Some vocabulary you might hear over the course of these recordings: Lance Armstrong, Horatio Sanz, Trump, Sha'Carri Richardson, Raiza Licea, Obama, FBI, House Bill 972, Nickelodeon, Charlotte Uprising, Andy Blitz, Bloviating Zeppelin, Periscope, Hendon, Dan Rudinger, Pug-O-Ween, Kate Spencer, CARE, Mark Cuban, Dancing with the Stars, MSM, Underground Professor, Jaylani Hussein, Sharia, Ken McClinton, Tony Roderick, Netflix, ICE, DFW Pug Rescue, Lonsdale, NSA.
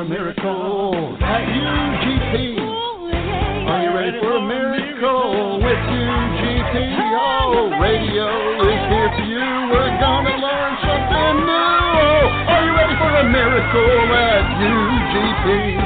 a miracle at UGP. Are you ready for a miracle with UGP? Oh, radio is here for you. We're gonna learn something new. Oh, are you ready for a miracle at UGP?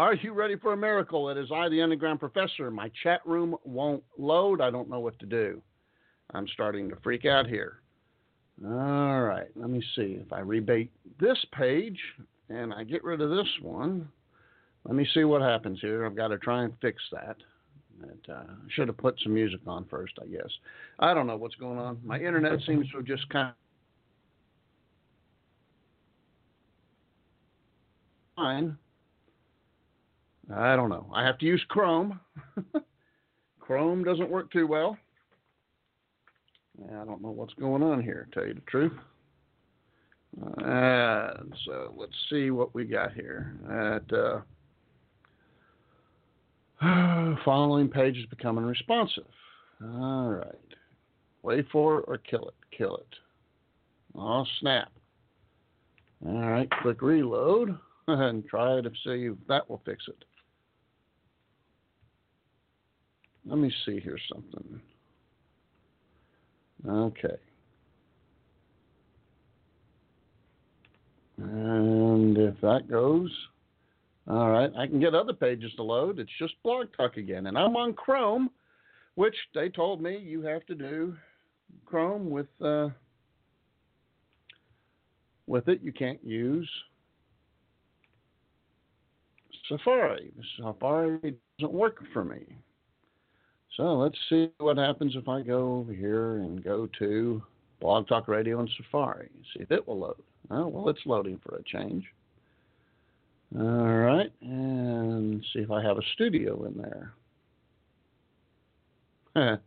Are you ready for a miracle? It is I, the Underground Professor. My chat room won't load. I don't know what to do. I'm starting to freak out here. All right. Let me see. If I rebate this page and I get rid of this one, let me see what happens here. I've got to try and fix that. I should have put some music on first, I guess. I don't know what's going on. My internet seems to have just kind of... Fine. I don't know. I have to use Chrome. Chrome doesn't work too well. I don't know what's going on here, to tell you the truth. So let's see what we got here. Following page is becoming responsive. All right. Wait for it or kill it. Kill it. Oh, snap. All right. Click reload. And try it and see if that will fix it. Let me see here something. Okay. And if that goes, all right, I can get other pages to load. It's just Blog Talk again. And I'm on Chrome, which they told me you have to do Chrome with it. You can't use Safari. Safari doesn't work for me. So let's see what happens if I go over here and go to Blog Talk Radio and Safari. See if it will load. Oh, well, it's loading for a change. All right. And see if I have a studio in there.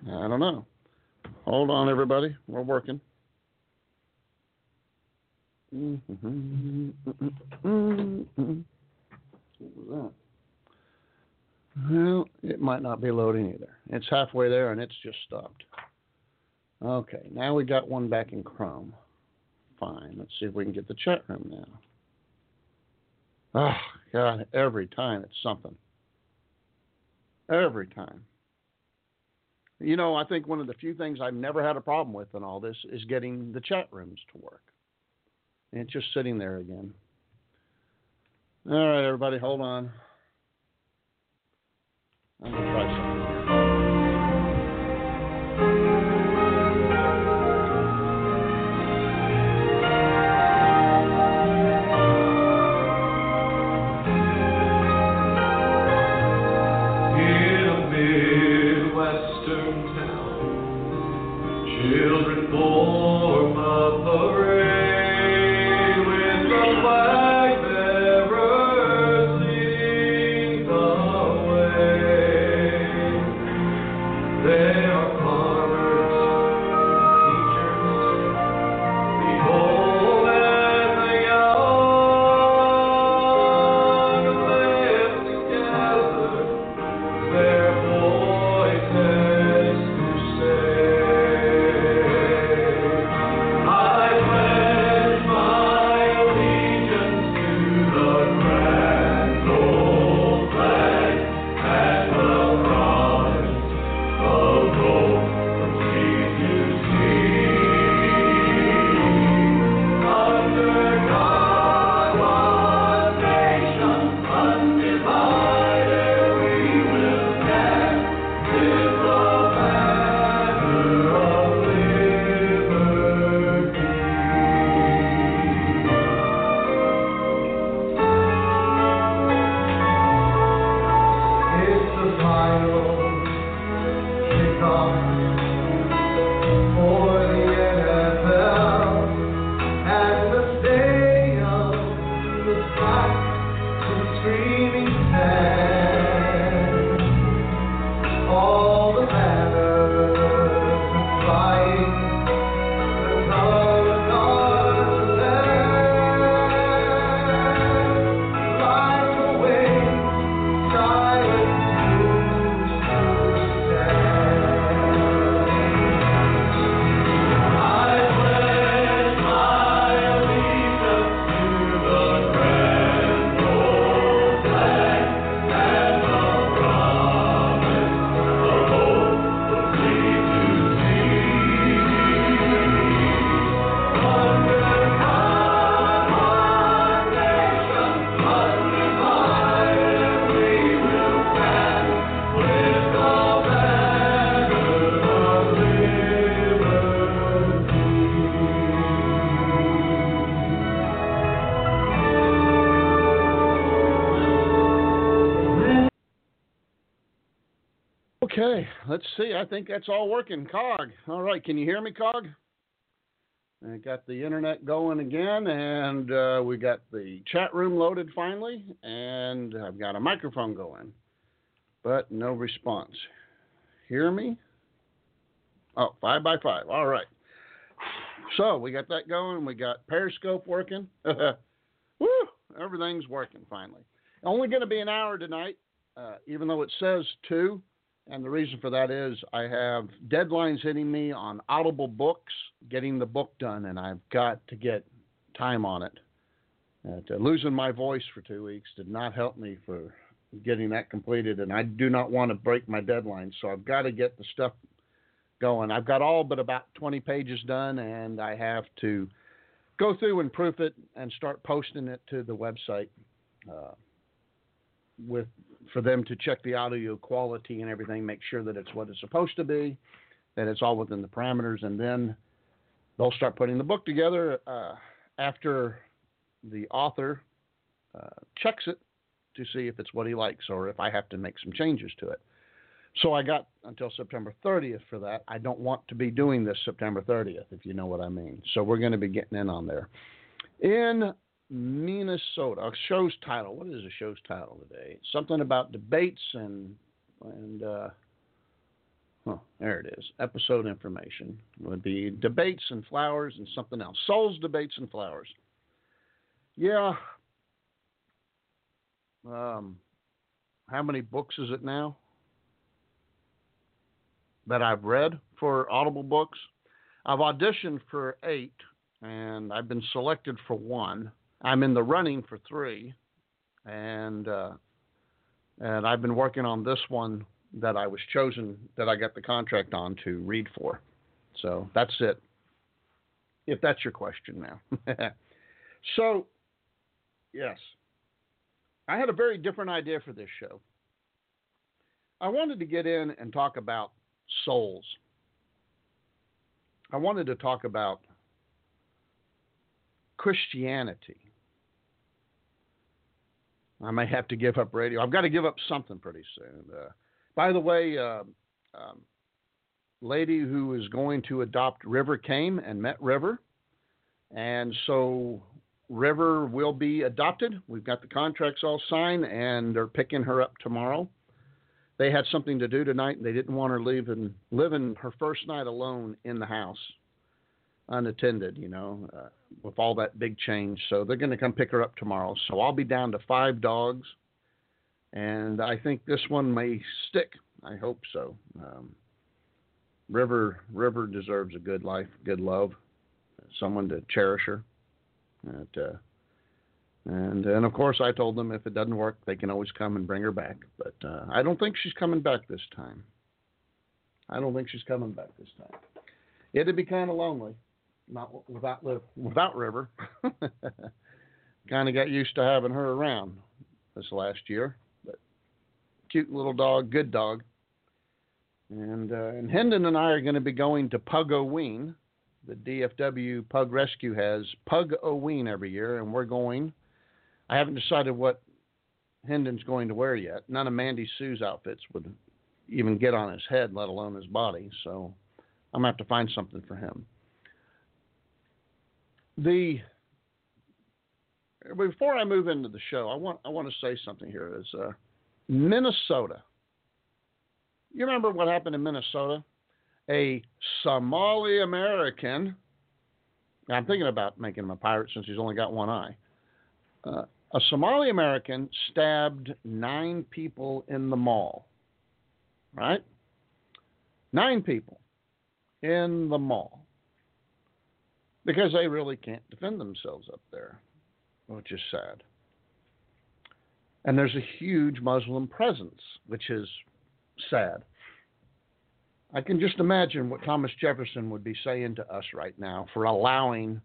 I don't know. Hold on, everybody. We're working. That. Well, it might not be loading either. It's halfway there and it's just stopped. Okay, now we got one back in Chrome. Fine, let's see if we can get the chat room now. Oh, God, every time it's something. Every time. You know, I think one of the few things I've never had a problem with in all this is getting the chat rooms to work. And it's just sitting there again. All right, everybody, hold on. I'm going to try something. Okay, let's see. I think that's all working. Cog. All right, can you hear me, Cog? I got the internet going again, and we got the chat room loaded finally, and I've got a microphone going, but no response. Hear me? Oh, 5x5. All right. So we got that going. We got Periscope working. Woo! Everything's working finally. Only going to be an hour tonight, even though it says 2. And the reason for that is I have deadlines hitting me on Audible books, getting the book done, and I've got to get time on it. Losing my voice for 2 weeks did not help me for getting that completed, and I do not want to break my deadline, so I've got to get the stuff going. I've got all but about 20 pages done, and I have to go through and proof it and start posting it to the website for them to check the audio quality and everything, make sure that it's what it's supposed to be, that it's all within the parameters, and then they'll start putting the book together after the author checks it to see if it's what he likes or if I have to make some changes to it. So I got until September 30th for that. I don't want to be doing this September 30th, if you know what I mean. So we're going to be getting in on there. In Minnesota. Our show's title. What is the show's title today? It's something about debates and there it is. Episode information would be debates and flowers and something else. Souls, debates, and flowers. Yeah. How many books is it now that I've read for Audible books? I've auditioned for 8, and I've been selected for 1. I'm in the running for 3, and I've been working on this one that I was chosen, that I got the contract on to read for. So that's it, if that's your question now. So, yes, I had a very different idea for this show. I wanted to get in and talk about souls. I wanted to talk about Christianity. I may have to give up radio. I've got to give up something pretty soon. By the way, lady who is going to adopt River came and met River, and so River will be adopted. We've got the contracts all signed, and they're picking her up tomorrow. They had something to do tonight, and they didn't want her leaving, living her first night alone in the house, unattended, with all that big change. So they're going to come pick her up tomorrow. So I'll be down to 5 dogs, and I think this one may stick. I hope so. River deserves a good life, good love, someone to cherish her. And of course, I told them if it doesn't work, they can always come and bring her back. But I don't think she's coming back this time. It'd be kind of lonely, not without River. Kind of got used to having her around this last year. But cute little dog, good dog. And Hendon and I are going to be going to Pug-O-Ween. The DFW Pug Rescue has Pug-O-Ween every year, and we're going. I haven't decided what Hendon's going to wear yet. None of Mandy Sue's outfits would even get on his head, let alone his body, so I'm going to have to find something for him. Before I move into the show, I want to say something here. It's Minnesota. You remember what happened in Minnesota? A Somali American, I'm thinking about making him a pirate since he's only got one eye. A Somali American stabbed 9 people in the mall, right? 9 people in the mall because they really can't defend themselves up there, which is sad. And there's a huge Muslim presence, which is sad. I can just imagine what Thomas Jefferson would be saying to us right now for allowing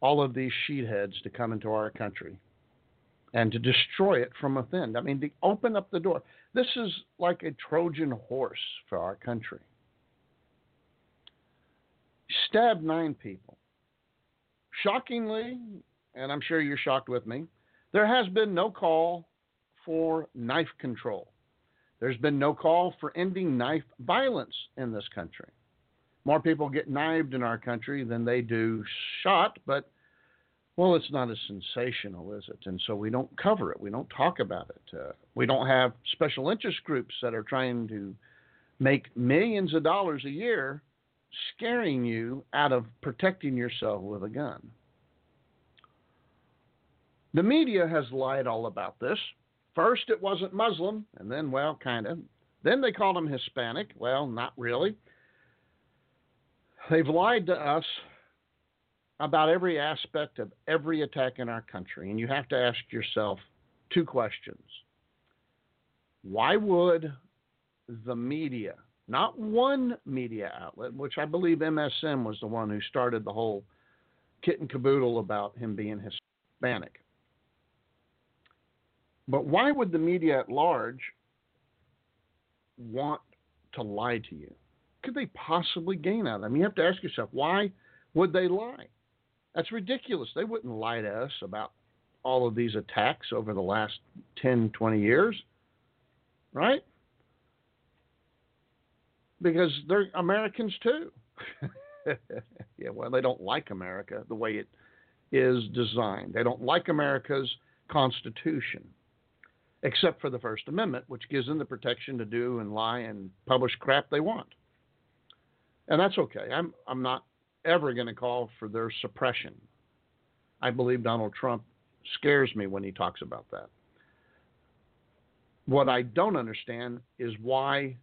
all of these sheetheads to come into our country and to destroy it from within. I mean, to open up the door. This is like a Trojan horse for our country. Stabbed 9 people. Shockingly, and I'm sure you're shocked with me, there has been no call for knife control. There's been no call for ending knife violence in this country. More people get knifed in our country than they do shot, but, well, it's not as sensational, is it? And so we don't cover it. We don't talk about it. We don't have special interest groups that are trying to make millions of dollars a year scaring you out of protecting yourself with a gun. The media has lied all about this. First, it wasn't Muslim, and then, well, kind of. Then they called him Hispanic. Well, not really. They've lied to us about every aspect of every attack in our country, and you have to ask yourself 2 questions. Why would the media, not one media outlet, which I believe MSM was the one who started the whole kit and caboodle about him being Hispanic, but why would the media at large want to lie to you? Could they possibly gain out of them? You have to ask yourself, why would they lie? That's ridiculous. They wouldn't lie to us about all of these attacks over the last 10, 20 years, right? Because they're Americans too. Yeah, well, they don't like America the way it is designed. They don't like America's Constitution, except for the First Amendment, which gives them the protection to do and lie and publish crap they want. And that's okay. I'm not ever going to call for their suppression. I believe Donald Trump scares me when he talks about that. What I don't understand is why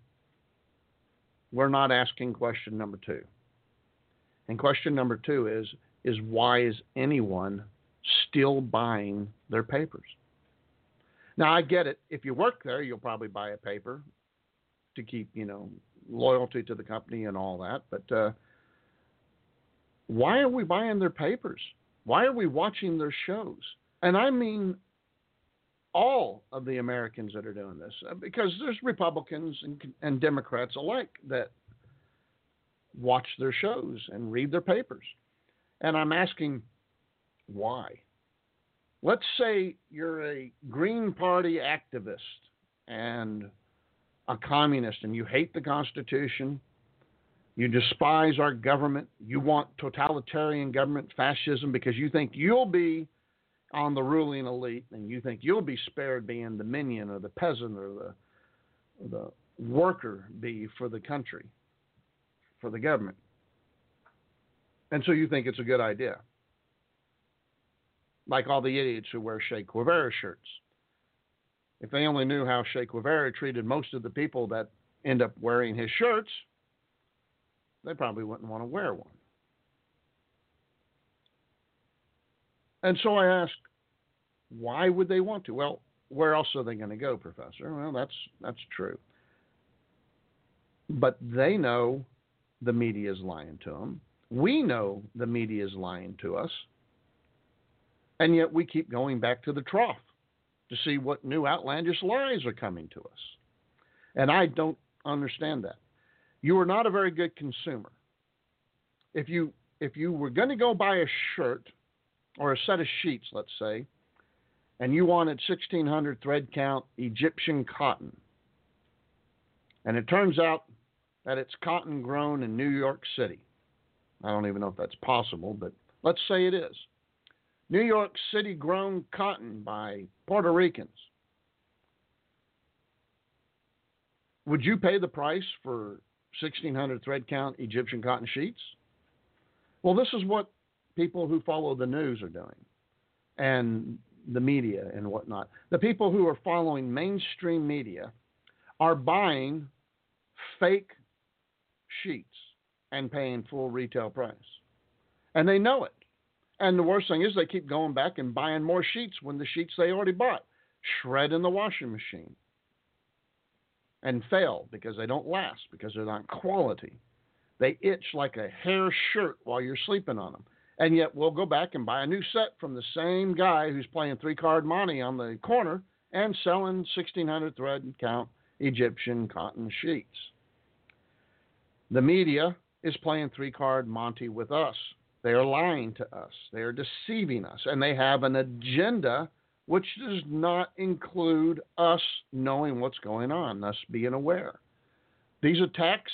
we're not asking question number two. And question number two is why is anyone still buying their papers? Now, I get it. If you work there, you'll probably buy a paper to keep, you know, loyalty to the company and all that. But why are we buying their papers? Why are we watching their shows? And I mean all of the Americans that are doing this, because there's Republicans and Democrats alike that watch their shows and read their papers. And I'm asking why. Let's say you're a Green Party activist and a communist and you hate the Constitution, you despise our government, you want totalitarian government, fascism, because you think you'll be on the ruling elite and you think you'll be spared being the minion or the peasant or the worker bee for the country, for the government. And so you think it's a good idea. Like all the idiots who wear Che Guevara shirts. If they only knew how Che Guevara treated most of the people that end up wearing his shirts, they probably wouldn't want to wear one. And so I asked, why would they want to? Well, where else are they going to go, Professor? Well, that's true. But they know the media is lying to them. We know the media is lying to us. And yet we keep going back to the trough to see what new outlandish lies are coming to us. And I don't understand that. You are not a very good consumer. If you were going to go buy a shirt or a set of sheets, let's say, and you wanted 1,600 thread count Egyptian cotton, and it turns out that it's cotton grown in New York City. I don't even know if that's possible, but let's say it is. New York City grown cotton by Puerto Ricans. Would you pay the price for 1,600 thread count Egyptian cotton sheets? Well, this is what people who follow the news are doing and the media and whatnot. The people who are following mainstream media are buying fake sheets and paying full retail price. And they know it. And the worst thing is they keep going back and buying more sheets when the sheets they already bought shred in the washing machine and fail because they don't last, because they're not quality. They itch like a hair shirt while you're sleeping on them. And yet we'll go back and buy a new set from the same guy who's playing three-card monte on the corner and selling 1,600 thread count Egyptian cotton sheets. The media is playing three-card monte with us. They are lying to us. They are deceiving us. And they have an agenda which does not include us knowing what's going on, us being aware. These attacks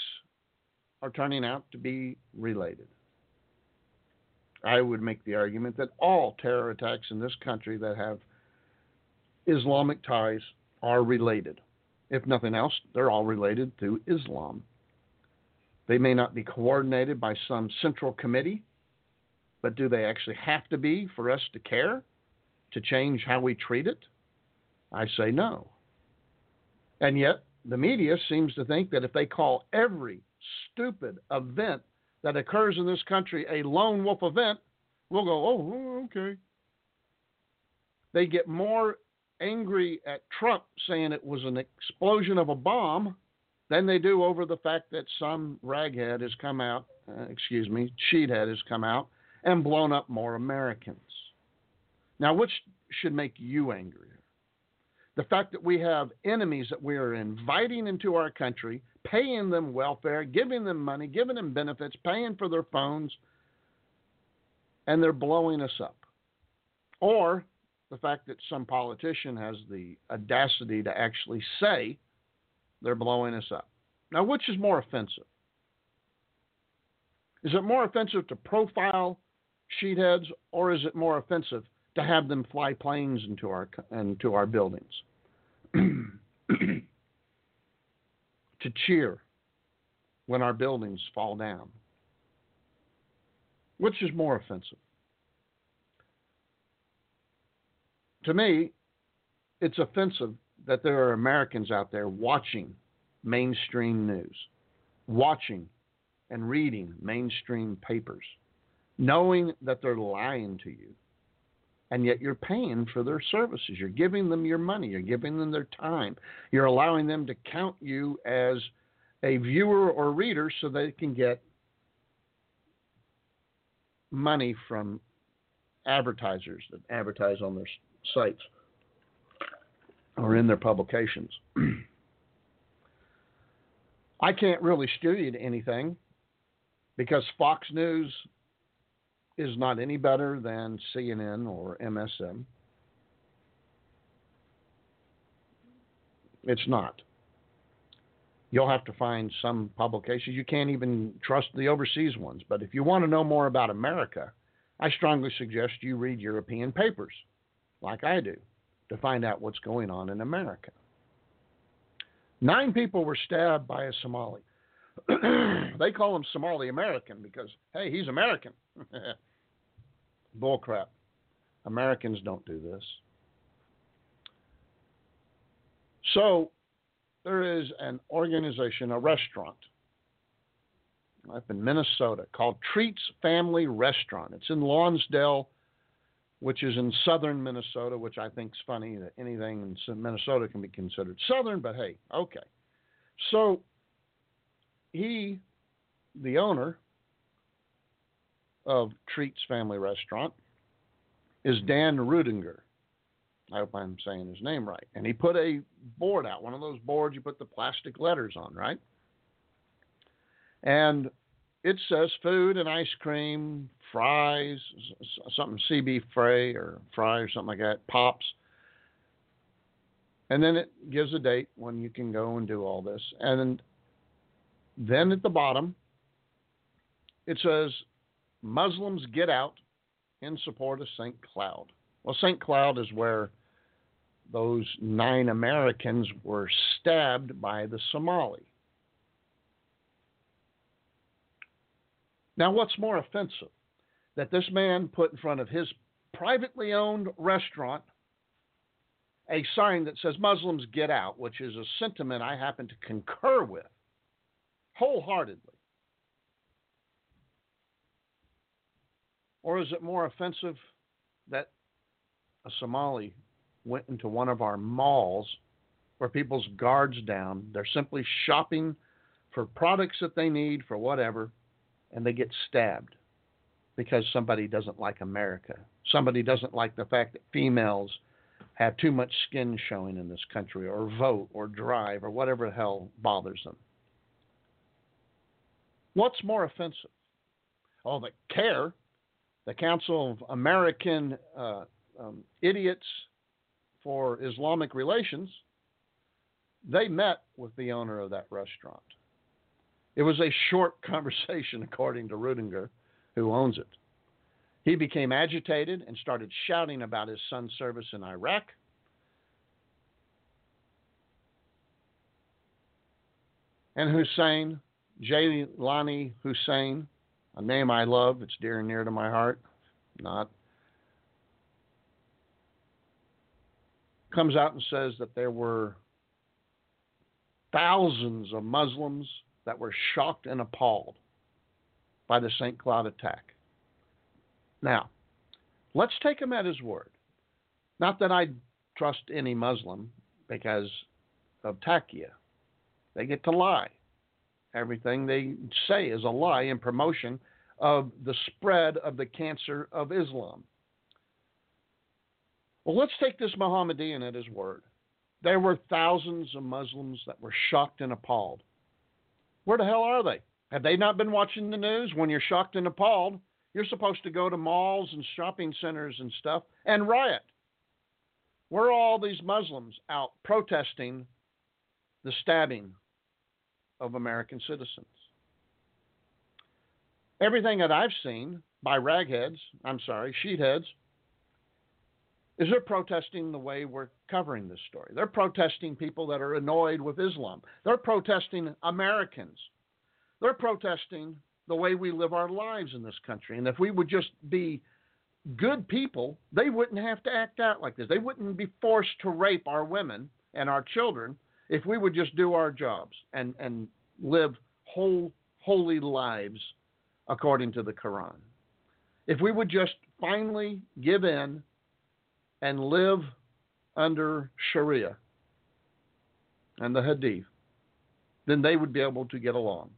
are turning out to be related. I would make the argument that all terror attacks in this country that have Islamic ties are related. If nothing else, they're all related to Islam. They may not be coordinated by some central committee, but do they actually have to be for us to care, to change how we treat it? I say no. And yet, the media seems to think that if they call every stupid event that occurs in this country a lone wolf event, we'll go, oh, okay. They get more angry at Trump saying it was an explosion of a bomb than they do over the fact that some raghead has come out, sheethead has come out, and blown up more Americans. Now, which should make you angrier? The fact that we have enemies that we are inviting into our country, paying them welfare, giving them money, giving them benefits, paying for their phones, and they're blowing us up. Or the fact that some politician has the audacity to actually say they're blowing us up. Now, which is more offensive? Is it more offensive to profile sheetheads, or is it more offensive to have them fly planes into our buildings to cheer when our buildings fall down? Which is more offensive? to me, it's offensive that there are Americans out there watching mainstream news, watching and reading mainstream papers, knowing that they're lying to you, and yet you're paying for their services. You're giving them your money. You're giving them their time. You're allowing them to count you as a viewer or reader so they can get money from advertisers that advertise on their sites or in their publications. I can't really steer you to anything because Fox News is not any better than CNN or MSN. It's not. You'll have to find some publications. You can't even trust the overseas ones. But if you want to know more about America, I strongly suggest you read European papers, like I do, to find out what's going on in America. 9 people were stabbed by a Somali. They call him Somali American because, hey, he's American. Bull crap. Americans don't do this. So there is an organization, a restaurant up in Minnesota called Treats Family Restaurant. It's in Lonsdale, which is in southern Minnesota, which I think is funny that anything in Minnesota can be considered southern, but hey, okay. So he, the owner of Treats Family Restaurant, is Dan Rudinger. I hope I'm saying his name right. And he put a board out, one of those boards you put the plastic letters on, right? And it says food and ice cream, fries, something CB fry or something like that, pops. And then it gives a date when you can go and do all this. And then at the bottom, it says, Muslims get out in support of St. Cloud. Well, St. Cloud is where those 9 Americans were stabbed by the Somali. Now, what's more offensive? That this man put in front of his privately owned restaurant a sign that says Muslims get out, which is a sentiment I happen to concur with wholeheartedly. Or is it more offensive that a Somali went into one of our malls where people's guards down, they're simply shopping for products that they need for whatever, and they get stabbed because somebody doesn't like America. Somebody doesn't like the fact that females have too much skin showing in this country or vote or drive or whatever the hell bothers them. What's more offensive? Oh, the CARE, the Council of American Idiots for Islamic Relations, they met with the owner of that restaurant. It was a short conversation, according to Rudinger, who owns it. He became agitated and started shouting about his son's service in Iraq. And Hussein, Jaylani Hussein, a name I love, it's dear and near to my heart, not, comes out and says that there were thousands of Muslims that were shocked and appalled by the St. Cloud attack. Now, let's take him at his word. Not that I trust any Muslim because of taqiyya. They get to lie. Everything they say is a lie in promotion of the spread of the cancer of Islam. Well, let's take this Mohammedan at his word. There were thousands of Muslims that were shocked and appalled. Where the hell are they? Have they not been watching the news? When you're shocked and appalled, you're supposed to go to malls and shopping centers and stuff and riot. Where are all these Muslims out protesting the stabbing of American citizens? Everything that I've seen by sheetheads, is they're protesting the way we're covering this story. They're protesting people that are annoyed with Islam. They're protesting Americans. They're protesting the way we live our lives in this country. And if we would just be good people, they wouldn't have to act out like this. They wouldn't be forced to rape our women and our children if we would just do our jobs and live holy lives according to the Quran. If we would just finally give in and live under Sharia and the Hadith, then they would be able to get along.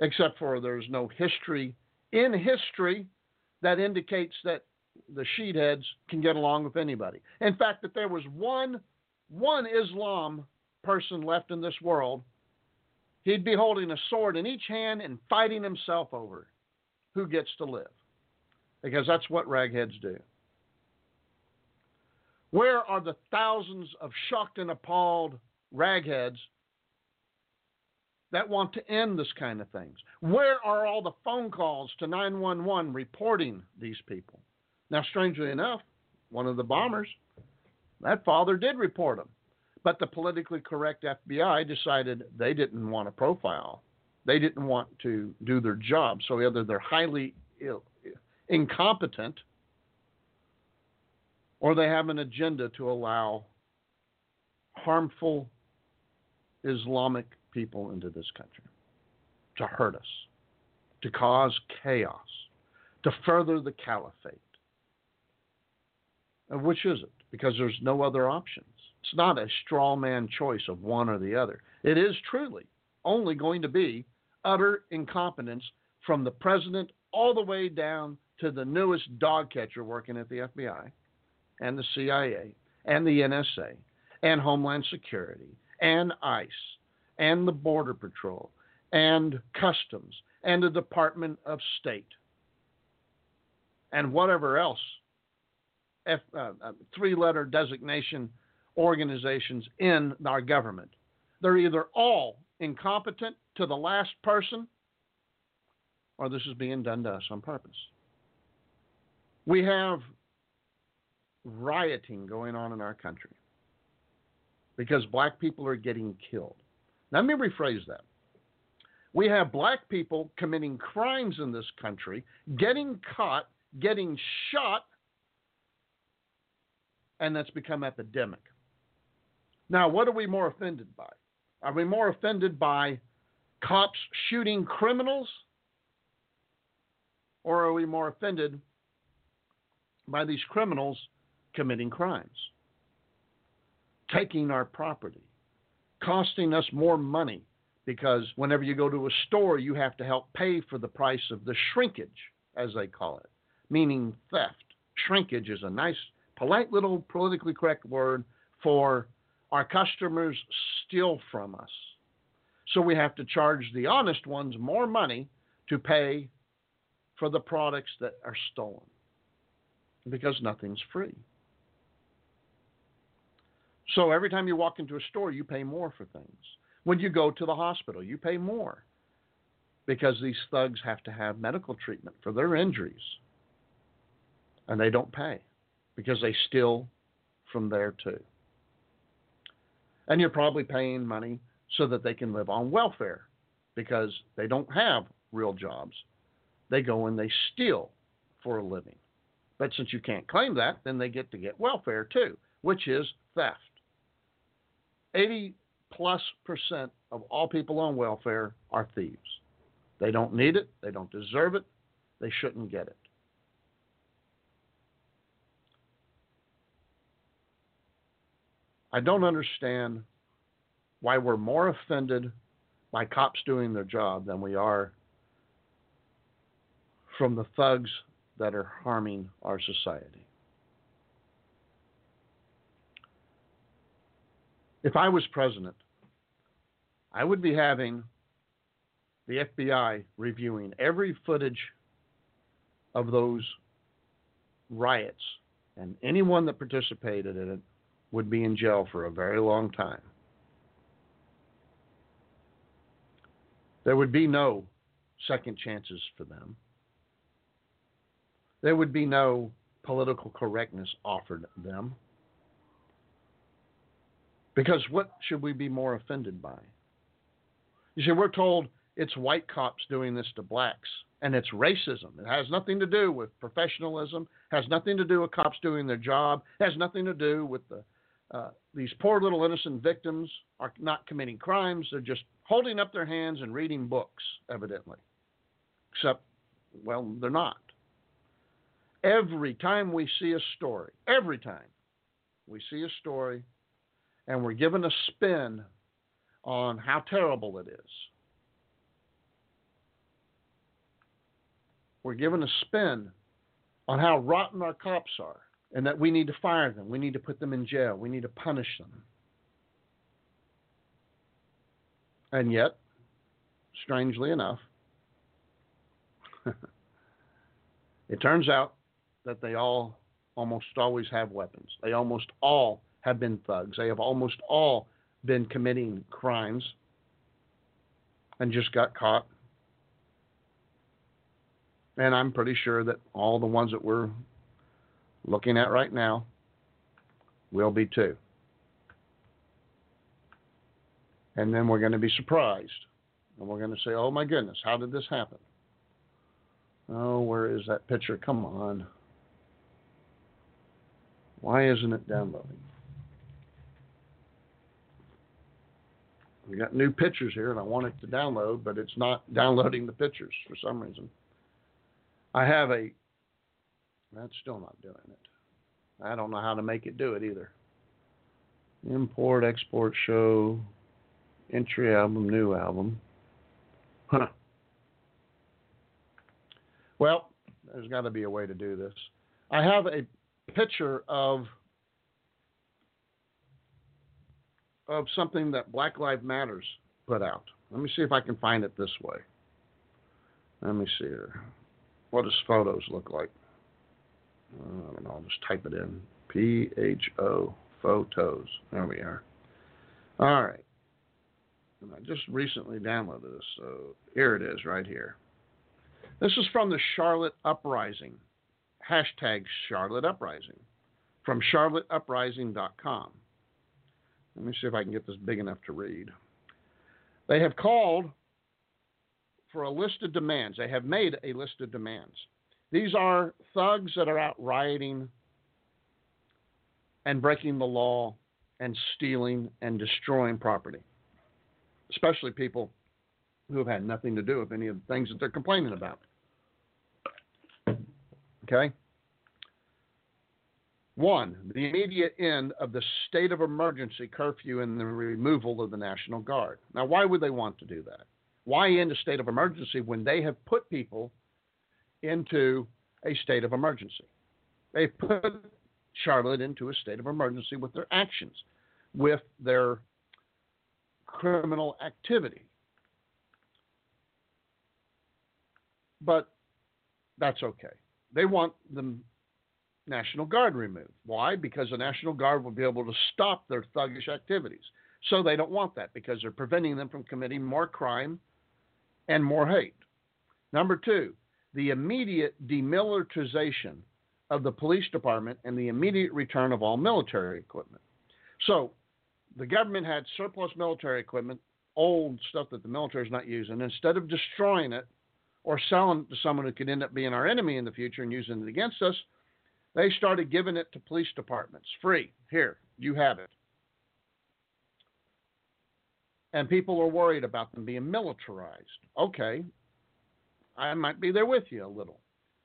Except for there's no history in history that indicates that the sheetheads can get along with anybody. In fact, that there was one Islam person left in this world, he'd be holding a sword in each hand and fighting himself over who gets to live. Because that's what ragheads do. Where are the thousands of shocked and appalled ragheads that want to end this kind of things? Where are all the phone calls to 911 reporting these people? Now, strangely enough, one of the bombers, that father did report him. But the politically correct FBI decided they didn't want to profile. They didn't want to do their job. So either they're highly incompetent or they have an agenda to allow harmful Islamic people into this country to hurt us, to cause chaos, to further the caliphate. And which is it? Because there's no other options. It's not a straw man choice of one or the other. It is truly only going to be utter incompetence from the president all the way down to the newest dog catcher working at the FBI and the CIA and the NSA and Homeland Security and ICE and the Border Patrol and Customs and the Department of State and whatever else three-letter designation organizations in our government. They're either all incompetent to the last person, or this is being done to us on purpose. We have rioting going on in our country because black people are getting killed. Let me rephrase that. We have black people committing crimes in this country, getting caught, getting shot, and that's become epidemic. Now, what are we more offended by? Are we more offended by cops shooting criminals? Or are we more offended by these criminals committing crimes, taking our property, costing us more money? Because whenever you go to a store, you have to help pay for the price of the shrinkage, as they call it, meaning theft. Shrinkage is a nice, polite little politically correct word for our customers steal from us. So we have to charge the honest ones more money to pay for the products that are stolen because nothing's free. So every time you walk into a store, you pay more for things. When you go to the hospital, you pay more because these thugs have to have medical treatment for their injuries, and they don't pay because they steal from there too. And you're probably paying money so that they can live on welfare because they don't have real jobs. They go and they steal for a living. But since you can't claim that, then they get to get welfare too, which is theft. 80+% of all people on welfare are thieves. They don't need it. They don't deserve it. They shouldn't get it. I don't understand why we're more offended by cops doing their job than we are from the thugs that are harming our society. If I was president, I would be having the FBI reviewing every footage of those riots, and anyone that participated in it would be in jail for a very long time. There would be no second chances for them. There would be no political correctness offered them. Because what should we be more offended by? You see, we're told it's white cops doing this to blacks and it's racism. It has nothing to do with professionalism, has nothing to do with cops doing their job, has nothing to do with these poor little innocent victims are not committing crimes. They're just holding up their hands and reading books, evidently. Except, well, they're not. Every time we see a story, and we're given a spin on how terrible it is. We're given a spin on how rotten our cops are and that we need to fire them. We need to put them in jail. We need to punish them. And yet, strangely enough, it turns out that they all almost always have weapons. They almost all have been thugs. They have almost all been committing crimes and just got caught. And I'm pretty sure that all the ones that we're looking at right now will be too. And then we're going to be surprised. And we're going to say, oh my goodness, how did this happen? Oh, where is that picture? Come on. Why isn't it downloading? We got new pictures here and I want it to download, but it's not downloading the pictures for some reason. That's still not doing it. I don't know how to make it do it either. Import, export, show, entry album, new album. Huh. Well, there's got to be a way to do this. I have a picture of something that Black Lives Matters put out. Let me see if I can find it this way. Let me see here. What does photos look like? I don't know. I'll just type it in. P-H-O, photos. There we are. All right. And I just recently downloaded this, so here it is right here. This is from the Charlotte Uprising. Hashtag Charlotte Uprising. From charlotteuprising.com. Let me see if I can get this big enough to read. They have called for a list of demands. They have made a list of demands. These are thugs that are out rioting and breaking the law and stealing and destroying property, especially people who have had nothing to do with any of the things that they're complaining about. Okay? 1, the immediate end of the state of emergency curfew and the removal of the National Guard. Now, why would they want to do that? Why end a state of emergency when they have put people into a state of emergency? They've put Charlotte into a state of emergency with their actions, with their criminal activity. But that's okay. They want the National Guard removed. Why? Because the National Guard will be able to stop their thuggish activities. So they don't want that because they're preventing them from committing more crime and more hate. 2, the immediate demilitarization of the police department and the immediate return of all military equipment. So the government had surplus military equipment, old stuff that the military is not using. Instead of destroying it or selling it to someone who could end up being our enemy in the future and using it against us, they started giving it to police departments free. Here, you have it. And people are worried about them being militarized. Okay, I might be there with you a little.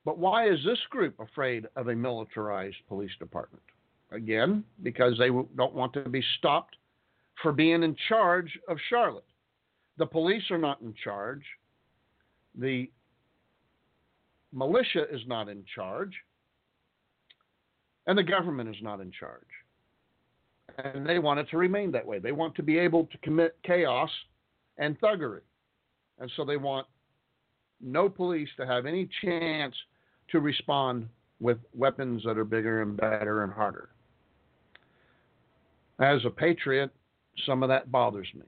But why is this group afraid of a militarized police department? Again, because they don't want to be stopped for being in charge of Charlotte. The police are not in charge. The militia is not in charge. And the government is not in charge. And they want it to remain that way. They want to be able to commit chaos and thuggery. And so they want no police to have any chance to respond with weapons that are bigger and better and harder. As a patriot, some of that bothers me.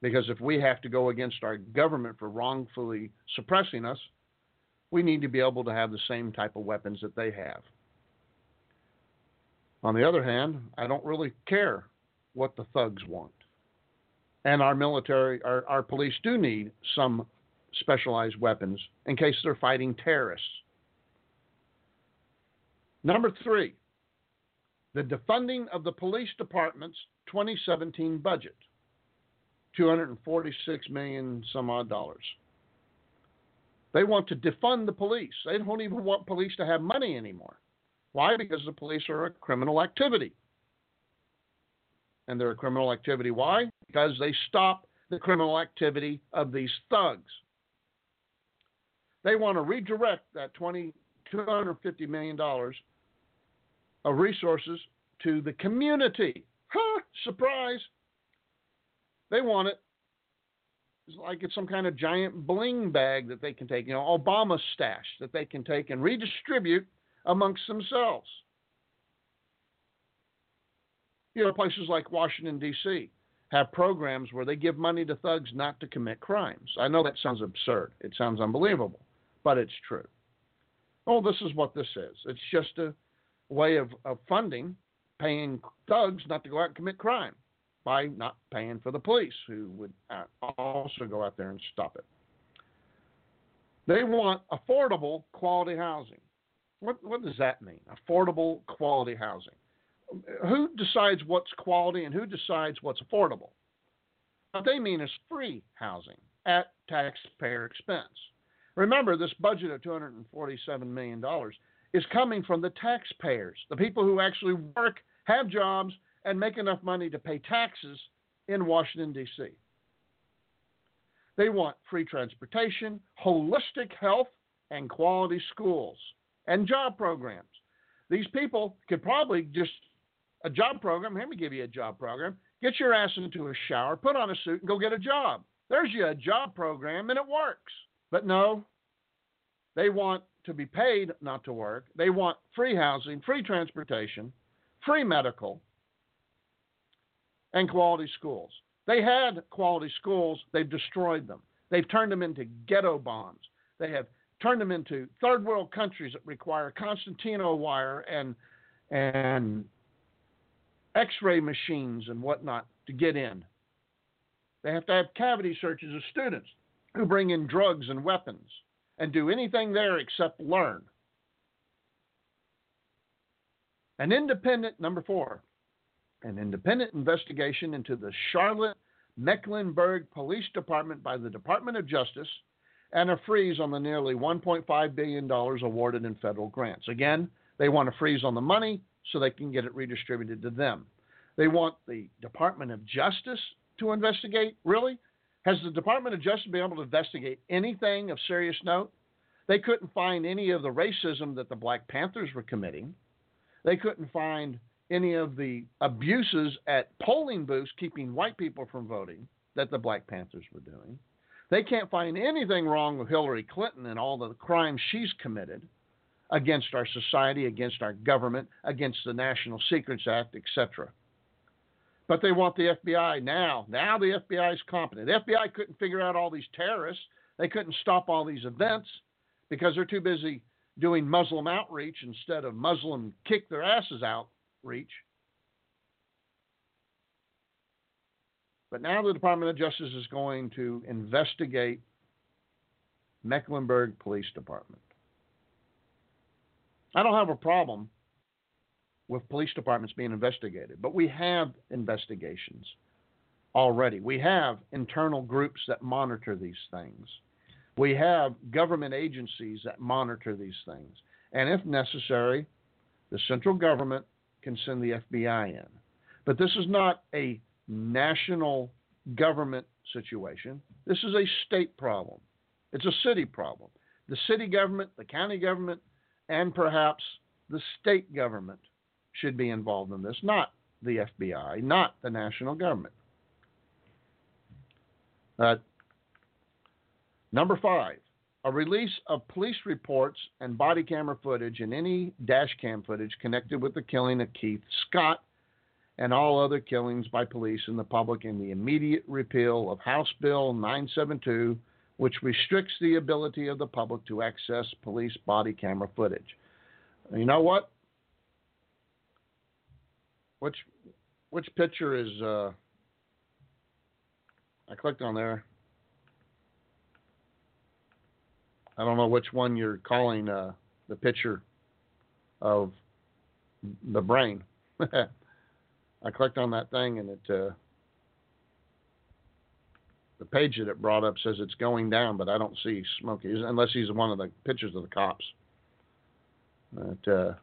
Because if we have to go against our government for wrongfully suppressing us, we need to be able to have the same type of weapons that they have. On the other hand, I don't really care what the thugs want. And our military, our police do need some specialized weapons in case they're fighting terrorists. Number three, the defunding of the police department's 2017 budget, $246 million some odd dollars. They want to defund the police. They don't even want police to have money anymore. Why? Because the police are a criminal activity. And they're a criminal activity. Why? Because they stop the criminal activity of these thugs. They want to redirect that $250 million of resources to the community. Huh, surprise. They want it. It's like it's some kind of giant bling bag that they can take, you know, Obama stash that they can take and redistribute amongst themselves. You know, places like Washington, D.C. have programs where they give money to thugs not to commit crimes. I know that sounds absurd. It sounds unbelievable, but it's true. Oh, this is what this is. It's just a way of funding, paying thugs not to go out and commit crime by not paying for the police, who would also go out there and stop it. They want affordable, quality housing. What does that mean? Affordable, quality housing. Who decides what's quality and who decides what's affordable? What they mean is free housing at taxpayer expense. Remember, this budget of $247 million is coming from the taxpayers, the people who actually work, have jobs, and make enough money to pay taxes in Washington, D.C. They want free transportation, holistic health, and quality schools and job programs. These people could probably just a job program. Let me give you a job program. Get your ass into a shower, put on a suit, and go get a job. There's your job program, and it works. But no, they want to be paid not to work. They want free housing, free transportation, free medical, and quality schools. They had quality schools. They've destroyed them. They've turned them into ghetto bombs. They have turned them into third world countries that require Constantino wire and X-ray machines and whatnot to get in. They have to have cavity searches of students who bring in drugs and weapons and do anything there except learn. Number four, an independent investigation into the Charlotte-Mecklenburg Police Department by the Department of Justice and a freeze on the nearly $1.5 billion awarded in federal grants. Again, they want to freeze on the money so they can get it redistributed to them. They want the Department of Justice to investigate, really? Has the Department of Justice been able to investigate anything of serious note? They couldn't find any of the racism that the Black Panthers were committing. They couldn't find any of the abuses at polling booths keeping white people from voting that the Black Panthers were doing. They can't find anything wrong with Hillary Clinton and all the crimes she's committed against our society, against our government, against the National Secrets Act, etc. But they want the FBI now. Now the FBI is competent. The FBI couldn't figure out all these terrorists. They couldn't stop all these events because they're too busy doing Muslim outreach instead of Muslim kick their asses outreach. But now the Department of Justice is going to investigate Mecklenburg Police Department. I don't have a problem with police departments being investigated, but we have investigations already. We have internal groups that monitor these things. We have government agencies that monitor these things. And if necessary, the central government can send the FBI in. But this is not a national government situation. This is a state problem. It's a city problem. The city government, the county government, and perhaps the state government should be involved in this, not the FBI, not the national government. Number five, a release of police reports and body camera footage and any dash cam footage connected with the killing of Keith Scott and all other killings by police in the public and the immediate repeal of House Bill 972, which restricts the ability of the public to access police body camera footage. You know what? Which picture is, I clicked on there. I don't know which one you're calling the picture of the brain. I clicked on that thing, and it the page that it brought up says it's going down, but I don't see Smokey, unless he's one of the pictures of the cops. But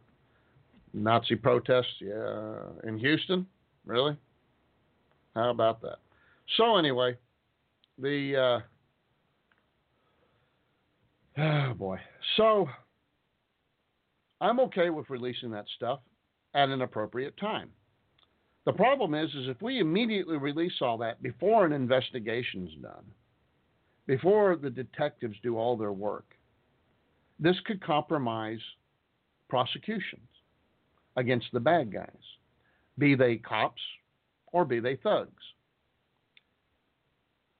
Nazi protests, yeah, in Houston? Really? How about that? So anyway, the oh boy. So I'm okay with releasing that stuff at an appropriate time. The problem is if we immediately release all that before an investigation's done, before the detectives do all their work, this could compromise prosecutions against the bad guys, be they cops or be they thugs.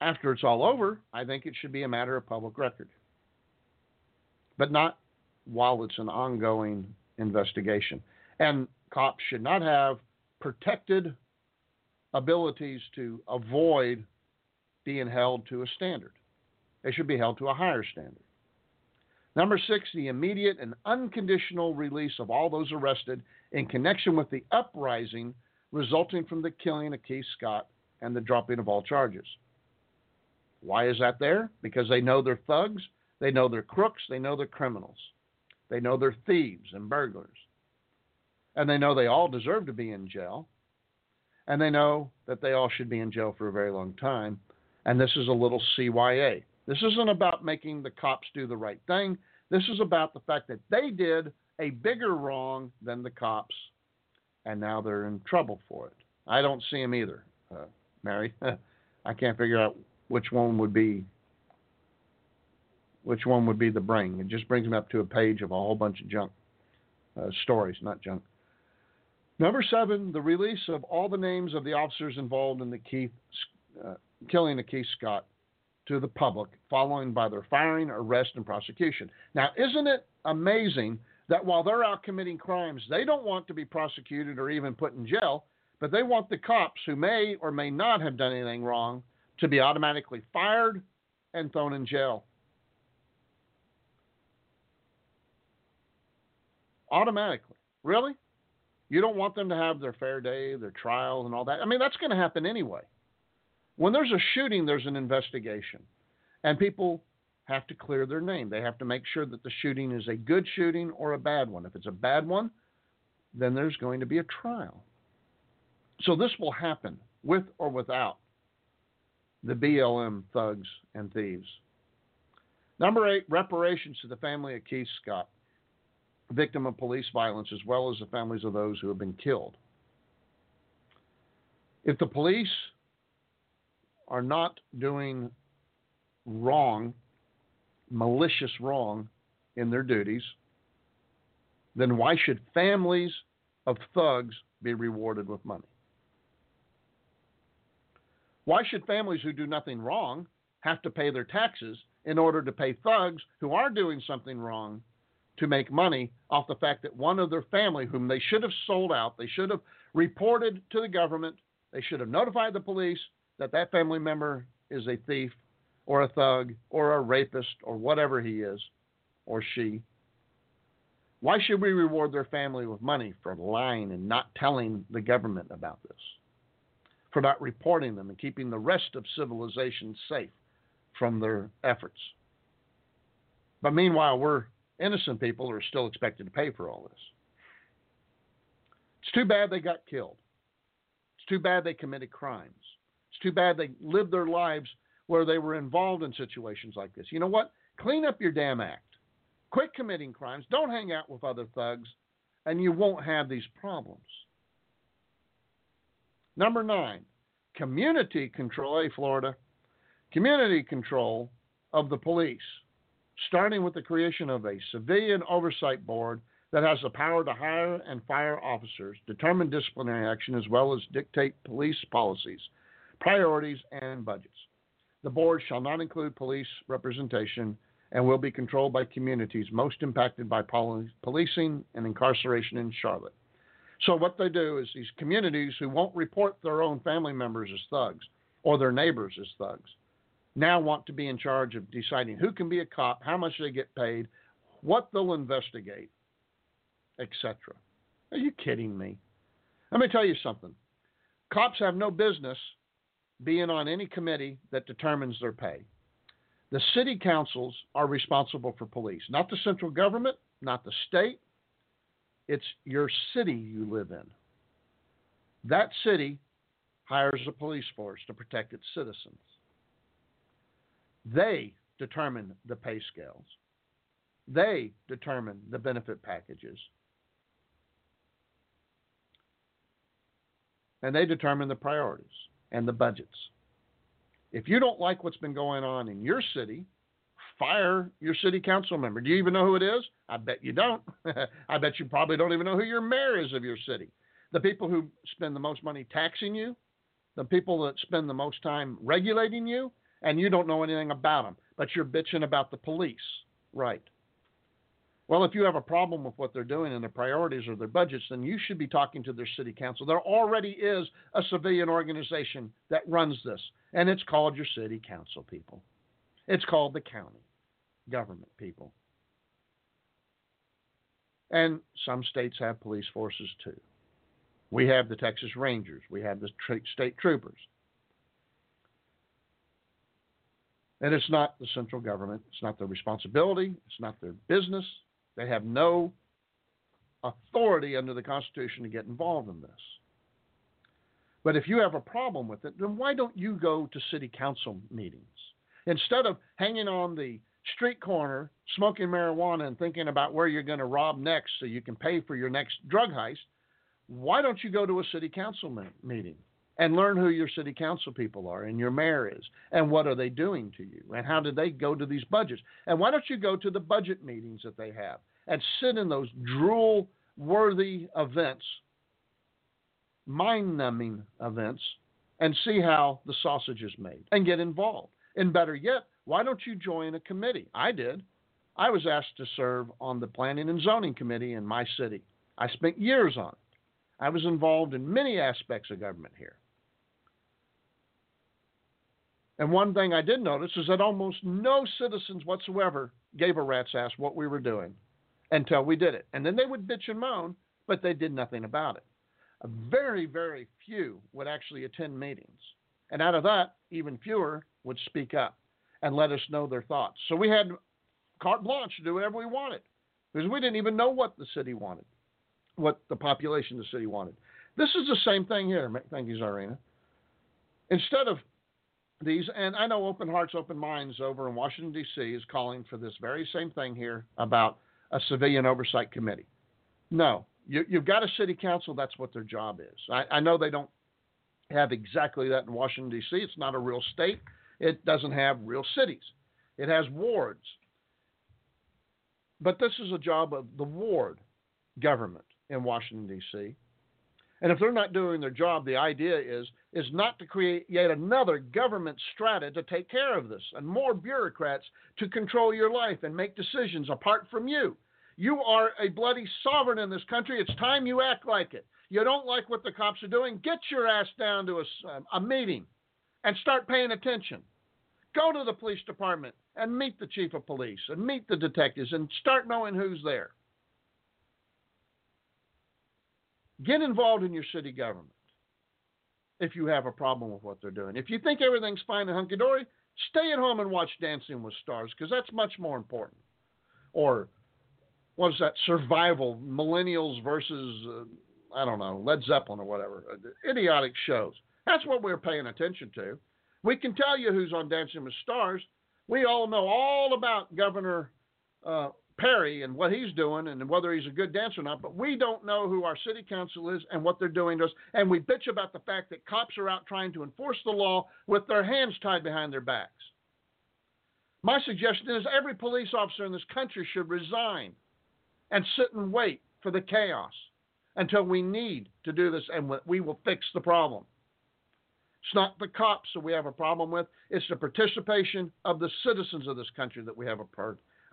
After it's all over, I think it should be a matter of public record, but not while it's an ongoing investigation. And cops should not have protected abilities to avoid being held to a standard. They should be held to a higher standard. Number 6, the immediate and unconditional release of all those arrested in connection with the uprising resulting from the killing of Keith Scott and the dropping of all charges. Why is that there? Because they know they're thugs, they know they're crooks, they know they're criminals, they know they're thieves and burglars, and they know they all deserve to be in jail, and they know that they all should be in jail for a very long time, and this is a little CYA. This isn't about making the cops do the right thing. This is about the fact that they did a bigger wrong than the cops, and now they're in trouble for it. I don't see them either, Mary. I can't figure out which one would be the brain. It just brings me up to a page of a whole bunch of junk stories, not junk. Number 7, the release of all the names of the officers involved in the killing of Keith Scott to the public, following by their firing, arrest, and prosecution. Now, isn't it amazing that while they're out committing crimes, they don't want to be prosecuted or even put in jail, but they want the cops who may or may not have done anything wrong to be automatically fired and thrown in jail. Automatically. Really? You don't want them to have their fair day, their trial, and all that. I mean, that's going to happen anyway. When there's a shooting, there's an investigation, and people have to clear their name. They have to make sure that the shooting is a good shooting or a bad one. If it's a bad one, then there's going to be a trial. So this will happen with or without the BLM thugs and thieves. Number 8, reparations to the family of Keith Scott, victim of police violence, as well as the families of those who have been killed. If the police are not doing wrong, malicious wrong in their duties, then why should families of thugs be rewarded with money? Why should families who do nothing wrong have to pay their taxes in order to pay thugs who are doing something wrong to make money off the fact that one of their family, whom they should have sold out, they should have reported to the government, they should have notified the police that that family member is a thief or a thug or a rapist or whatever he is or she? Why should we reward their family with money for lying and not telling the government about this, for not reporting them and keeping the rest of civilization safe from their efforts? But meanwhile, we're innocent people are still expected to pay for all this. It's too bad they got killed. It's too bad they committed crimes. It's too bad they lived their lives where they were involved in situations like this. You know what? Clean up your damn act. Quit committing crimes. Don't hang out with other thugs, and you won't have these problems. Number 9, community control. Hey, Florida. Community control of the police, starting with the creation of a civilian oversight board that has the power to hire and fire officers, determine disciplinary action, as well as dictate police policies, priorities, and budgets. The board shall not include police representation and will be controlled by communities most impacted by policing and incarceration in Charlotte. So what they do is these communities who won't report their own family members as thugs or their neighbors as thugs, now want to be in charge of deciding who can be a cop, how much they get paid, what they'll investigate, etc. Are you kidding me? Let me tell you something. Cops have no business being on any committee that determines their pay. The city councils are responsible for police, not the central government, not the state. It's your city you live in. That city hires a police force to protect its citizens. They determine the pay scales. They determine the benefit packages. And they determine the priorities and the budgets. If you don't like what's been going on in your city, fire your city council member. Do you even know who it is? I bet you don't. I bet you probably don't even know who your mayor is of your city. The people who spend the most money taxing you, the people that spend the most time regulating you, and you don't know anything about them, but you're bitching about the police, right? Well, if you have a problem with what they're doing and their priorities or their budgets, then you should be talking to their city council. There already is a civilian organization that runs this, and it's called your city council people. It's called the county government people. And some states have police forces too. We have the Texas Rangers. We have the state troopers. And it's not the central government. It's not their responsibility. It's not their business. They have no authority under the Constitution to get involved in this. But if you have a problem with it, then why don't you go to city council meetings? Instead of hanging on the street corner, smoking marijuana, and thinking about where you're going to rob next so you can pay for your next drug heist, why don't you go to a city council meeting and learn who your city council people are and your mayor is and what are they doing to you and how do they go to these budgets? And why don't you go to the budget meetings that they have and sit in those drool-worthy events, mind-numbing events, and see how the sausage is made and get involved? And better yet, why don't you join a committee? I did. I was asked to serve on the Planning and Zoning Committee in my city. I spent years on it. I was involved in many aspects of government here. And one thing I did notice is that almost no citizens whatsoever gave a rat's ass what we were doing until we did it. And then they would bitch and moan, but they did nothing about it. Very, very few would actually attend meetings. And out of that, even fewer would speak up and let us know their thoughts. So we had carte blanche to do whatever we wanted because we didn't even know what the city wanted, what the population of the city wanted. This is the same thing here. Thank you, Zarina. Instead of these, and I know Open Hearts, Open Minds over in Washington, D.C. is calling for this very same thing here about a civilian oversight committee. No, you've got a city council. That's what their job is. I know they don't have exactly that in Washington, D.C. It's not a real state. It doesn't have real cities. It has wards. But this is a job of the ward government in Washington, D.C. And if they're not doing their job, the idea is not to create yet another government strata to take care of this and more bureaucrats to control your life and make decisions apart from you. You are a bloody sovereign in this country. It's time you act like it. You don't like what the cops are doing, get your ass down to a meeting and start paying attention. Go to the police department and meet the chief of police and meet the detectives and start knowing who's there. Get involved in your city government if you have a problem with what they're doing. If you think everything's fine and hunky-dory, stay at home and watch Dancing with Stars because that's much more important. Or what is that, Survival, Millennials versus, I don't know, Led Zeppelin or whatever, idiotic shows. That's what we're paying attention to. We can tell you who's on Dancing with Stars. We all know all about Governor Perry and what he's doing and whether he's a good dancer or not, but we don't know who our city council is and what they're doing to us, and we bitch about the fact that cops are out trying to enforce the law with their hands tied behind their backs. My suggestion is every police officer in this country should resign and sit and wait for the chaos until we need to do this, and we will fix the problem. It's not the cops that we have a problem with. It's the participation of the citizens of this country that we have a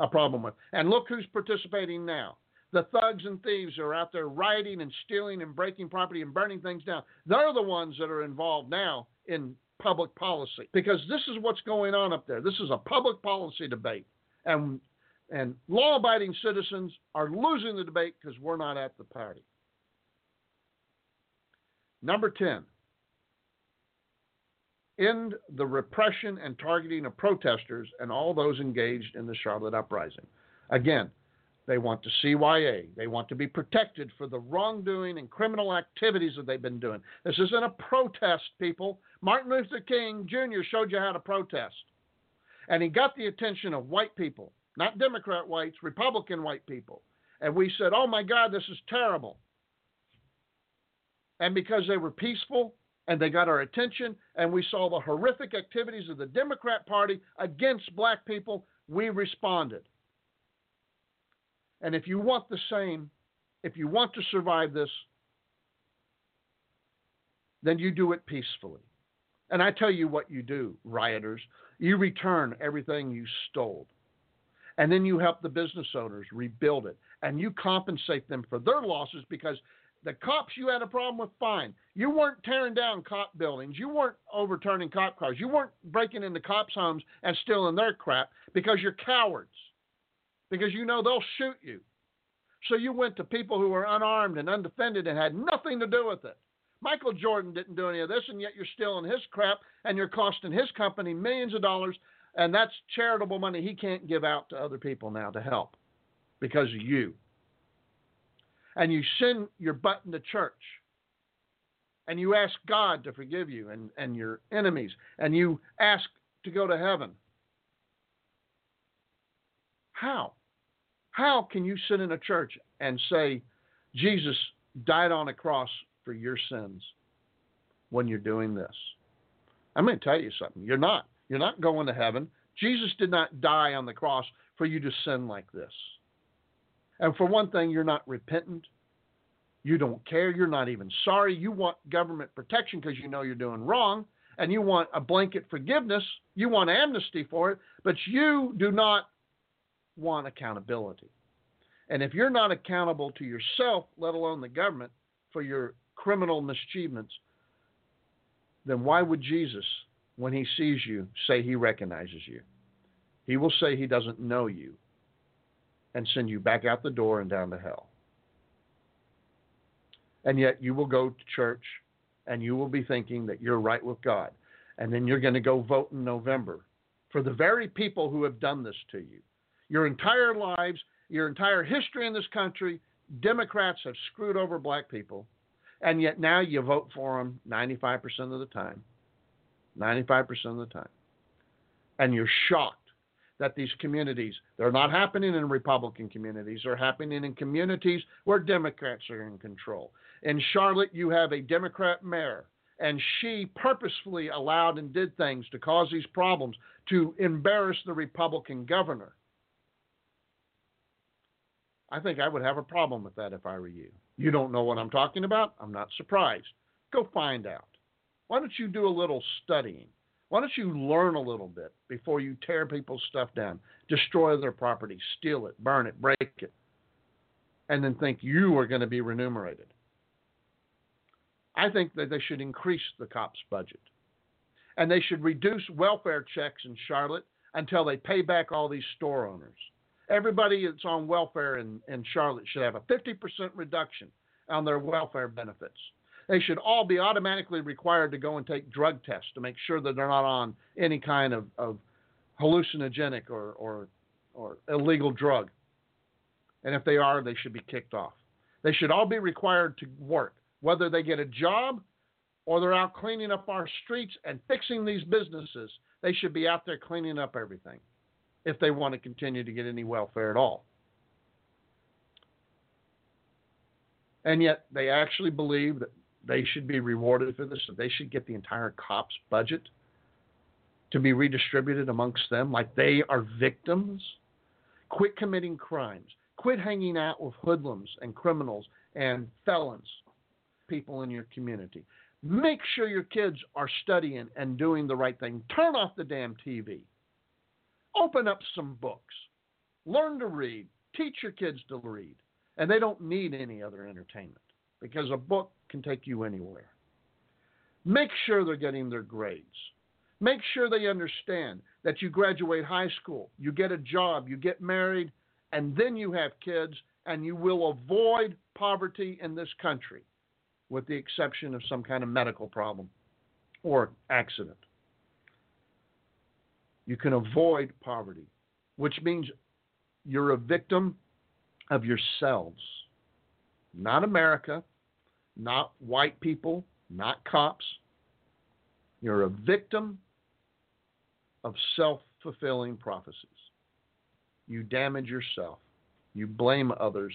problem with. And look who's participating now. The thugs and thieves are out there rioting and stealing and breaking property and burning things down. They're the ones that are involved now in public policy, because this is what's going on up there. This is a public policy debate, and law-abiding citizens are losing the debate because we're not at the party. Number 10, end the repression and targeting of protesters and all those engaged in the Charlotte Uprising. Again, they want the CYA. They want to be protected for the wrongdoing and criminal activities that they've been doing. This isn't a protest, people. Martin Luther King Jr. showed you how to protest. And he got the attention of white people, not Democrat whites, Republican white people. And we said, oh, my God, this is terrible. And because they were peaceful and they got our attention and we saw the horrific activities of the Democrat Party against black people, we responded. And if you want the same, if you want to survive this, then you do it peacefully. And I tell you what you do, rioters. You return everything you stole. And then you help the business owners rebuild it. And you compensate them for their losses, because the cops you had a problem with, fine. You weren't tearing down cop buildings. You weren't overturning cop cars. You weren't breaking into cops' homes and stealing their crap, because you're cowards, because you know they'll shoot you. So you went to people who were unarmed and undefended and had nothing to do with it. Michael Jordan didn't do any of this, and yet you're stealing his crap, and you're costing his company millions of dollars, and that's charitable money he can't give out to other people now to help because of you. And you send your butt into church. And you ask God to forgive you and your enemies. And you ask to go to heaven. How? How can you sit in a church and say, Jesus died on a cross for your sins, when you're doing this? I'm going to tell you something. You're not. You're not going to heaven. Jesus did not die on the cross for you to sin like this. And for one thing, you're not repentant. You don't care. You're not even sorry. You want government protection because you know you're doing wrong. And you want a blanket forgiveness. You want amnesty for it. But you do not want accountability. And if you're not accountable to yourself, let alone the government, for your criminal mischievements, then why would Jesus, when he sees you, say he recognizes you? He will say he doesn't know you, and send you back out the door and down to hell. And yet you will go to church and you will be thinking that you're right with God. And then you're going to go vote in November for the very people who have done this to you. Your entire lives, your entire history in this country, Democrats have screwed over black people. And yet now you vote for them 95% of the time. 95% of the time. And you're shocked that these communities, they're not happening in Republican communities. They're happening in communities where Democrats are in control. In Charlotte, you have a Democrat mayor, and she purposefully allowed and did things to cause these problems to embarrass the Republican governor. I think I would have a problem with that if I were you. You don't know what I'm talking about? I'm not surprised. Go find out. Why don't you do a little studying? Why don't you learn a little bit before you tear people's stuff down, destroy their property, steal it, burn it, break it, and then think you are going to be remunerated? I think that they should increase the cops' budget. And they should reduce welfare checks in Charlotte until they pay back all these store owners. Everybody that's on welfare in Charlotte should have a 50% reduction on their welfare benefits. They should all be automatically required to go and take drug tests to make sure that they're not on any kind of hallucinogenic or illegal drug. And if they are, they should be kicked off. They should all be required to work, whether they get a job or they're out cleaning up our streets and fixing these businesses. They should be out there cleaning up everything if they want to continue to get any welfare at all. And yet they actually believe that they should be rewarded for this. They should get the entire cops budget to be redistributed amongst them like they are victims. Quit committing crimes. Quit hanging out with hoodlums and criminals and felons, people in your community. Make sure your kids are studying and doing the right thing. Turn off the damn TV. Open up some books. Learn to read. Teach your kids to read. And they don't need any other entertainment, because a book can take you anywhere. Make sure they're getting their grades. Make sure they understand that you graduate high school, you get a job, you get married, and then you have kids, and you will avoid poverty in this country, with the exception of some kind of medical problem or accident. You can avoid poverty, which means you're a victim of yourselves. Not America, not white people, not cops. You're a victim of self-fulfilling prophecies. You damage yourself, you blame others,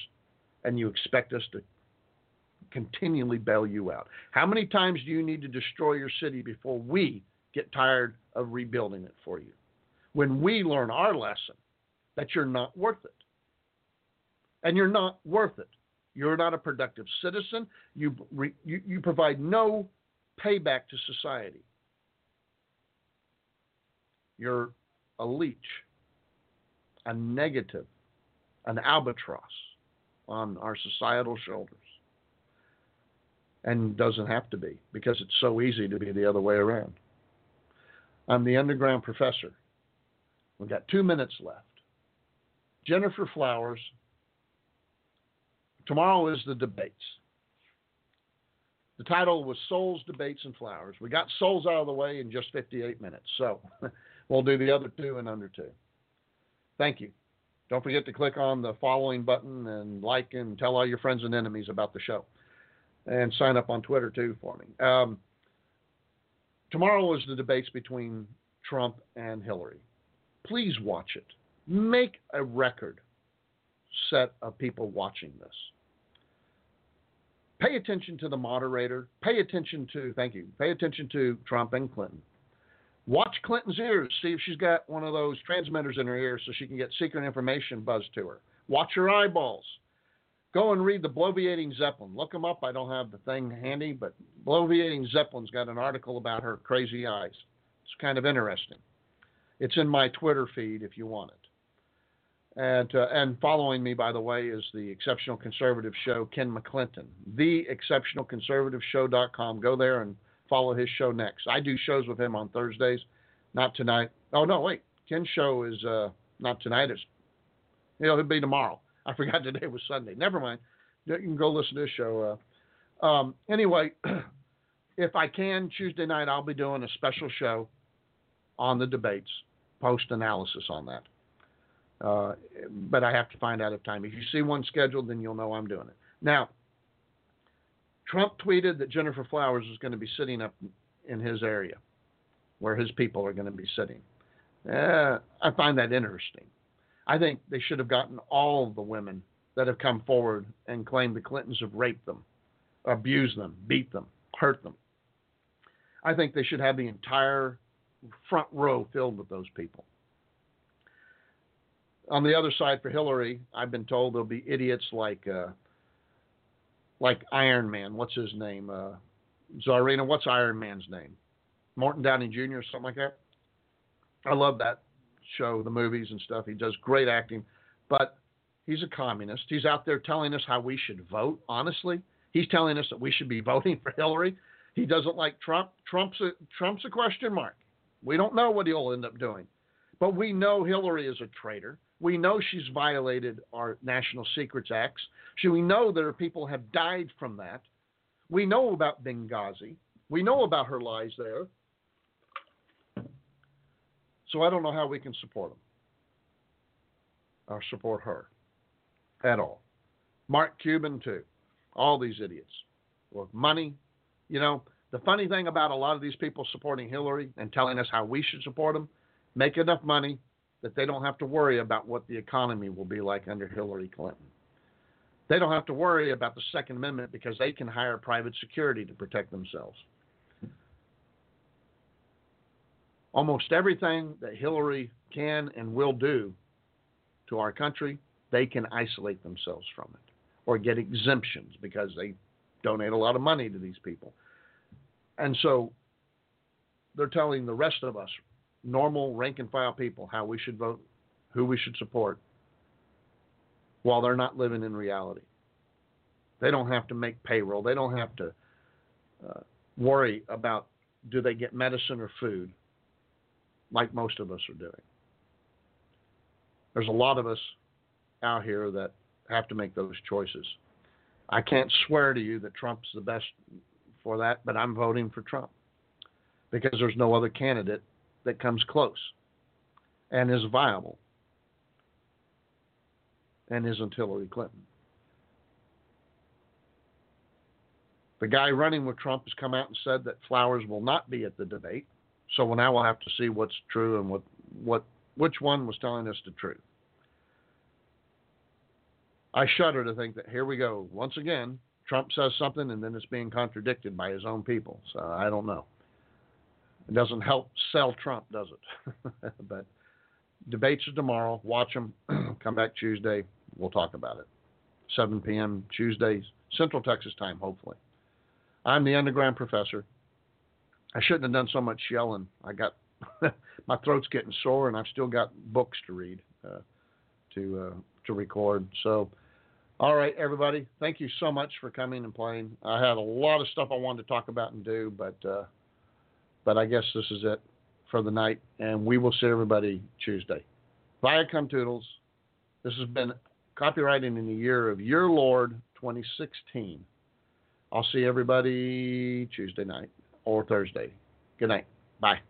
and you expect us to continually bail you out. How many times do you need to destroy your city before we get tired of rebuilding it for you? When we learn our lesson that you're not worth it. And you're not worth it. You're not a productive citizen. You provide no payback to society. You're a leech, a negative, an albatross on our societal shoulders. And doesn't have to be, because it's so easy to be the other way around. I'm the Underground Professor. We've got 2 minutes left. Gennifer Flowers. Tomorrow is the debates. The title was Souls, Debates, and Flowers. We got souls out of the way in just 58 minutes. So we'll do the other two in under two. Thank you. Don't forget to click on the following button and like and tell all your friends and enemies about the show. And sign up on Twitter, too, for me. Tomorrow is the debates between Trump and Hillary. Please watch it. Make a record set of people watching this. Pay attention to the moderator. Pay attention to Trump and Clinton. Watch Clinton's ears. See if she's got one of those transmitters in her ear so she can get secret information buzzed to her. Watch her eyeballs. Go and read the Bloviating Zeppelin. Look them up. I don't have the thing handy, but Bloviating Zeppelin's got an article about her crazy eyes. It's kind of interesting. It's in my Twitter feed if you want it. And following me, by the way, is the Exceptional Conservative Show, Ken McClinton. theexceptionalconservativeshow.com. Go there and follow his show next. I do shows with him on Thursdays, not tonight. Oh, no, wait. Ken's show is not tonight. It'll be tomorrow. I forgot today was Sunday. Never mind. You can go listen to this show. Anyway, if I can, Tuesday night I'll be doing a special show on the debates, post-analysis on that. But I have to find out if time. If you see one scheduled, then you'll know I'm doing it. Now, Trump tweeted that Gennifer Flowers is going to be sitting up in his area where his people are going to be sitting. I find that interesting. I think they should have gotten all of the women that have come forward and claimed the Clintons have raped them, abused them, beat them, hurt them. I think they should have the entire front row filled with those people. On the other side for Hillary, I've been told there'll be idiots like Iron Man. What's his name? Tsarina, what's Iron Man's name? Martin Downey Jr. or something like that? I love that show, the movies and stuff. He does great acting, but he's a communist. He's out there telling us how we should vote, honestly. He's telling us that we should be voting for Hillary. He doesn't like Trump. Trump's a question mark. We don't know what he'll end up doing, but we know Hillary is a traitor. We know she's violated our National Secrets Acts. We know that her people have died from that. We know about Benghazi. We know about her lies there. So I don't know how we can support him or support her at all. Mark Cuban, too. All these idiots with money. You know, the funny thing about a lot of these people supporting Hillary and telling us how we should support them, make enough money that they don't have to worry about what the economy will be like under Hillary Clinton. They don't have to worry about the Second Amendment because they can hire private security to protect themselves. Almost everything that Hillary can and will do to our country, they can isolate themselves from it or get exemptions because they donate a lot of money to these people. And so they're telling the rest of us, normal rank-and-file people, how we should vote, who we should support, while they're not living in reality. They don't have to make payroll. They don't have to worry about do they get medicine or food, like most of us are doing. There's a lot of us out here that have to make those choices. I can't swear to you that Trump's the best for that, but I'm voting for Trump because there's no other candidate that comes close and is viable and isn't Hillary Clinton. The guy running with Trump has come out and said that Flowers will not be at the debate, so now we'll have to see what's true and which one was telling us the truth. I shudder to think that here we go. Once again, Trump says something and then it's being contradicted by his own people. So I don't know. It doesn't help sell Trump, does it? But debates are tomorrow. Watch them. Come back Tuesday. We'll talk about it. 7 p.m. Tuesday, Central Texas time, hopefully. I'm the Underground Professor. I shouldn't have done so much yelling. I got my throat's getting sore and I've still got books to read, to record. So, all right, everybody, thank you so much for coming and playing. I had a lot of stuff I wanted to talk about and do, but I guess this is it for the night, and we will see everybody Tuesday. Bye, cum toodles. This has been Copywriting in the Year of Your Lord 2016. I'll see everybody Tuesday night or Thursday. Good night. Bye.